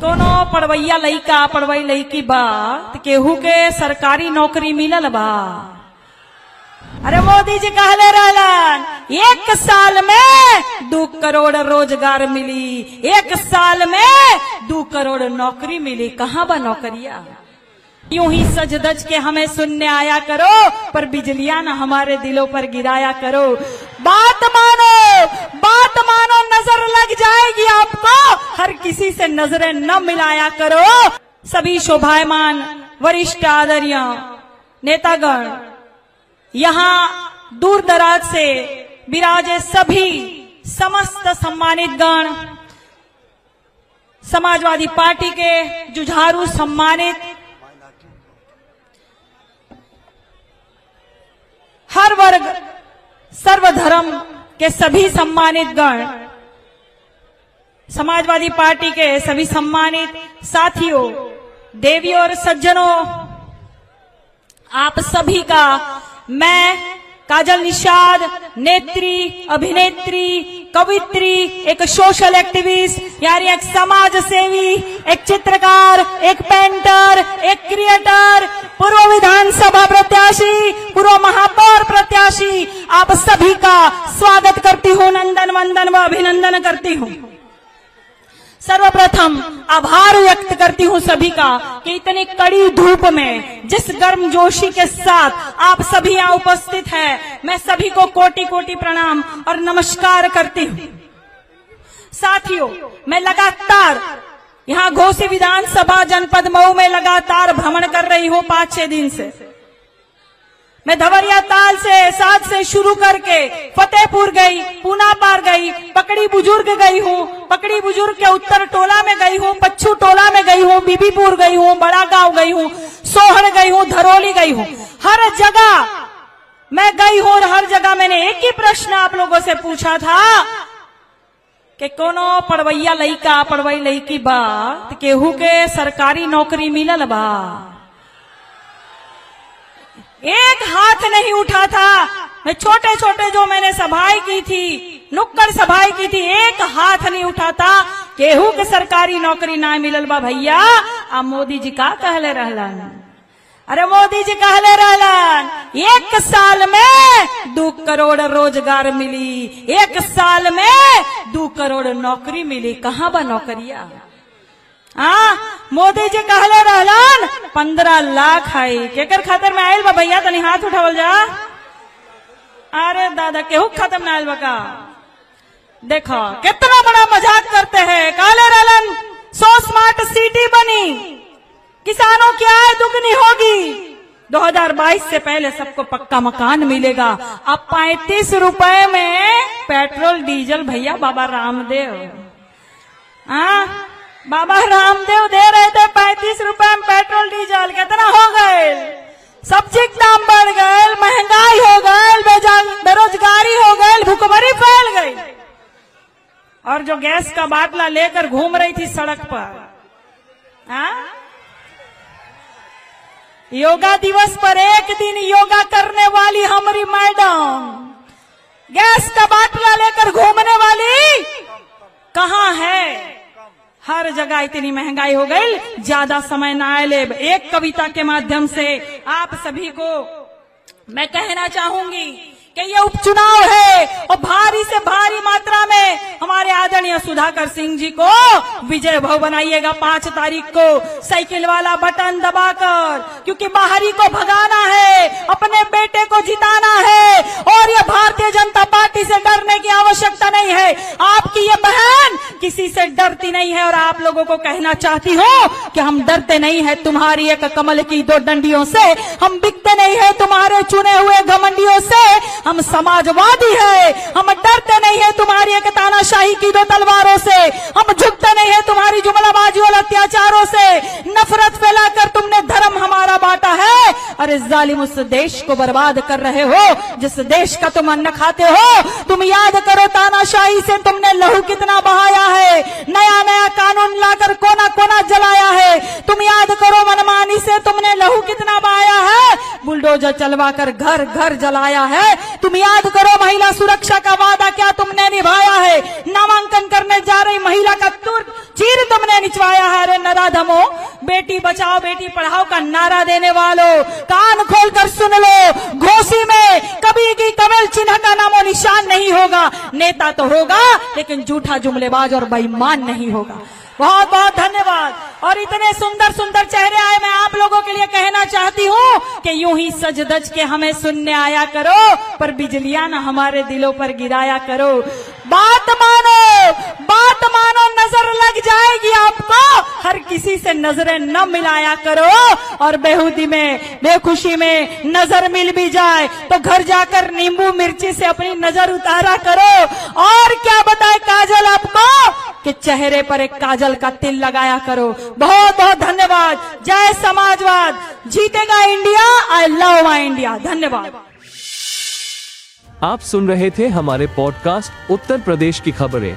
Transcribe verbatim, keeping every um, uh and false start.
कोनो पढ़वैया लइका पढ़वई लइकी बा केहू के सरकारी नौकरी मिलल बा? अरे मोदी जी कहले रहलन एक साल में दो करोड़ रोजगार मिली, एक साल में दो करोड़ नौकरी मिली। कहाँ बा नौकरिया? यूं ही सज धज के हमें सुनने आया करो, पर बिजलियां ना हमारे दिलों पर गिराया करो। बात मानो, बात मानो, नजर लग जाएगी आपको। हर किसी से नजरें न मिलाया करो। सभी शोभायमान वरिष्ठ आदरणीय नेतागण, यहाँ दूर दराज से विराजे सभी समस्त सम्मानित गण, समाजवादी पार्टी के जुझारू सम्मानित हर वर्ग सर्वधर्म के सभी सम्मानित गण, समाजवादी पार्टी के सभी सम्मानित साथियों, देवियों और सज्जनों, आप सभी का मैं काजल निषाद, नेत्री, अभिनेत्री, कवित्री, एक सोशल एक्टिविस्ट यानी एक समाज सेवी, एक चित्रकार, एक पेंटर, एक क्रिएटर, पूर्व विधानसभा प्रत्याशी, पूर्व महापौर प्रत्याशी, आप सभी का स्वागत करती हूँ, नंदन वंदन व अभिनंदन करती हूँ। सर्वप्रथम आभार व्यक्त करती हूँ सभी का कि इतनी कड़ी धूप में जिस गर्मजोशी के साथ आप सभी यहाँ उपस्थित हैं, मैं सभी को कोटि कोटि प्रणाम और नमस्कार करती हूँ। साथियों, मैं लगातार यहाँ घोसी विधानसभा जनपद मऊ में लगातार भ्रमण कर रही हूँ पांच छह दिन से। मैं धवरिया ताल से साथ से शुरू करके फतेहपुर गई, पूना पार गई, पकड़ी बुजुर्ग गई हूँ, पकड़ी बुजुर्ग के उत्तर टोला में गई हूँ, पच्छू टोला में गई हूँ, बीबीपुर गई हूँ, बड़ा गांव गई हूँ, सोहर गई हूँ, धरोली गई हूँ। हर जगह मैं गई हूँ और हर जगह मैंने एक ही प्रश्न आप लोगों से पूछा था कि कोनो पढ़वैया लइका पढ़वई लइकी बा केहू के सरकारी नौकरी मिलल बा? एक हाथ नहीं उठा था। मैं छोटे छोटे जो मैंने सभाएं की थी, नुक्कड़ सभाएं की थी, एक हाथ नहीं उठा था केहू के सरकारी नौकरी ना मिलल बा। भैया, आ मोदी जी का कहले रहलन? अरे मोदी जी कहले रहलन एक साल में दो करोड़ रोजगार मिली, एक साल में दो करोड़ नौकरी मिली। कहाँ बा नौकरिया? हाँ, मोदी जी कहले रहलन पंद्रह लाख है। केकर खातिर में आयल बा भैया? तनी हाथ उठावल जा। अरे दादा, केहू खत्म ना आयल बा का? देखो कितना बड़ा मजाक करते हैं। कहले रहलन सौ स्मार्ट सिटी बनी, किसानों की आय दुगनी होगी, दो हजार बाईस से पहले सबको पक्का मकान मिलेगा। अब पैंतीस रुपए में पेट्रोल डीजल भैया बाबा रामदेव, हाँ बाबा रामदेव दे रहे थे पैंतीस रुपए में पेट्रोल डीजल, कितना हो गए? सब्जी के दाम बढ़ गए, महंगाई हो गए, बेरोजगारी हो गए, भुखमरी फैल गई। और जो गैस का बाटला लेकर घूम रही थी सड़क पर, हाँ योगा दिवस पर एक दिन योगा करने वाली हमारी मैडम, गैस का बाटला लेकर घूमने वाली कहाँ है? हर जगह इतनी महंगाई हो गई। ज्यादा समय ना ले, एक कविता के माध्यम से आप सभी को मैं कहना चाहूंगी कि ये उपचुनाव है और भारी से भारी मात्रा में हमारे आदरणीय सुधाकर सिंह जी को विजय भव बनाइएगा पांच तारीख को, साइकिल वाला बटन दबाकर, क्योंकि बाहरी को भगाना है, अपने बेटे को जिताना है। और ये भारतीय जनता पार्टी से डरने की आवश्यकता नहीं है। आपकी ये बहन किसी से डरती नहीं है और आप लोगों को कहना चाहती हूँ कि हम डरते नहीं है तुम्हारी एक कमल की दो डंडियों से, हम बिकते नहीं है तुम्हारे चुने हुए घमंडियों से, हम समाजवादी है, हम डरते नहीं है तुम्हारी एक तानाशाही की दो तलवारों से हम झुकते नहीं है तुम्हारी जुमलाबाजी और अत्याचारों से। नफरत फैलाकर तुमने धर्म हमारा बांटा है। अरे जालिम, उस देश को बर्बाद कर रहे हो जिस देश का तुम अन्न खाते हो। तुम याद करो तानाशाही से तुमने लहू कितना बहाया है, नया नया कानून लाकर कोना कोना जलाया है। तुम याद करो मनमानी से तुमने लहू कितना बहाया है, बुलडोजर चलवा कर घर घर जलाया है। तुम याद करो महिला सुरक्षा का वादा क्या तुमने निभाया है, नामांकन करने जा रही महिला का तुर्क चीर तुमने निचवाया है। अरे नराधमो, बेटी बचाओ बेटी पढ़ाओ का नारा देने वालों, कान खोलकर सुन लो, घोसी में कभी की कमल चिन्ह का नामो निशान नहीं होगा। नेता तो होगा लेकिन झूठा, जुमलेबाज और बेईमान नहीं होगा। बहुत बहुत धन्यवाद। और इतने सुंदर सुंदर चेहरे आए, मैं आप लोगों के लिए कहना चाहती हूँ कि यूं ही सज धज के हमें सुनने आया करो, पर बिजलियां ना हमारे दिलों पर गिराया करो। बात मानो, बात मानो, नजर लग जाएगी आपको। हर किसी से नजरें न मिलाया करो, और बेहूदी में बेखुशी में नजर मिल भी जाए तो घर जाकर नींबू मिर्ची से अपनी नजर उतारा करो। और क्या बताए काजल आपको कि चेहरे पर एक काजल का तिल लगाया करो। बहुत बहुत धन्यवाद। जय समाजवाद। जीतेगा India. I love my India. धन्यवाद। आप सुन रहे थे हमारे पॉडकास्ट उत्तर प्रदेश की खबरें।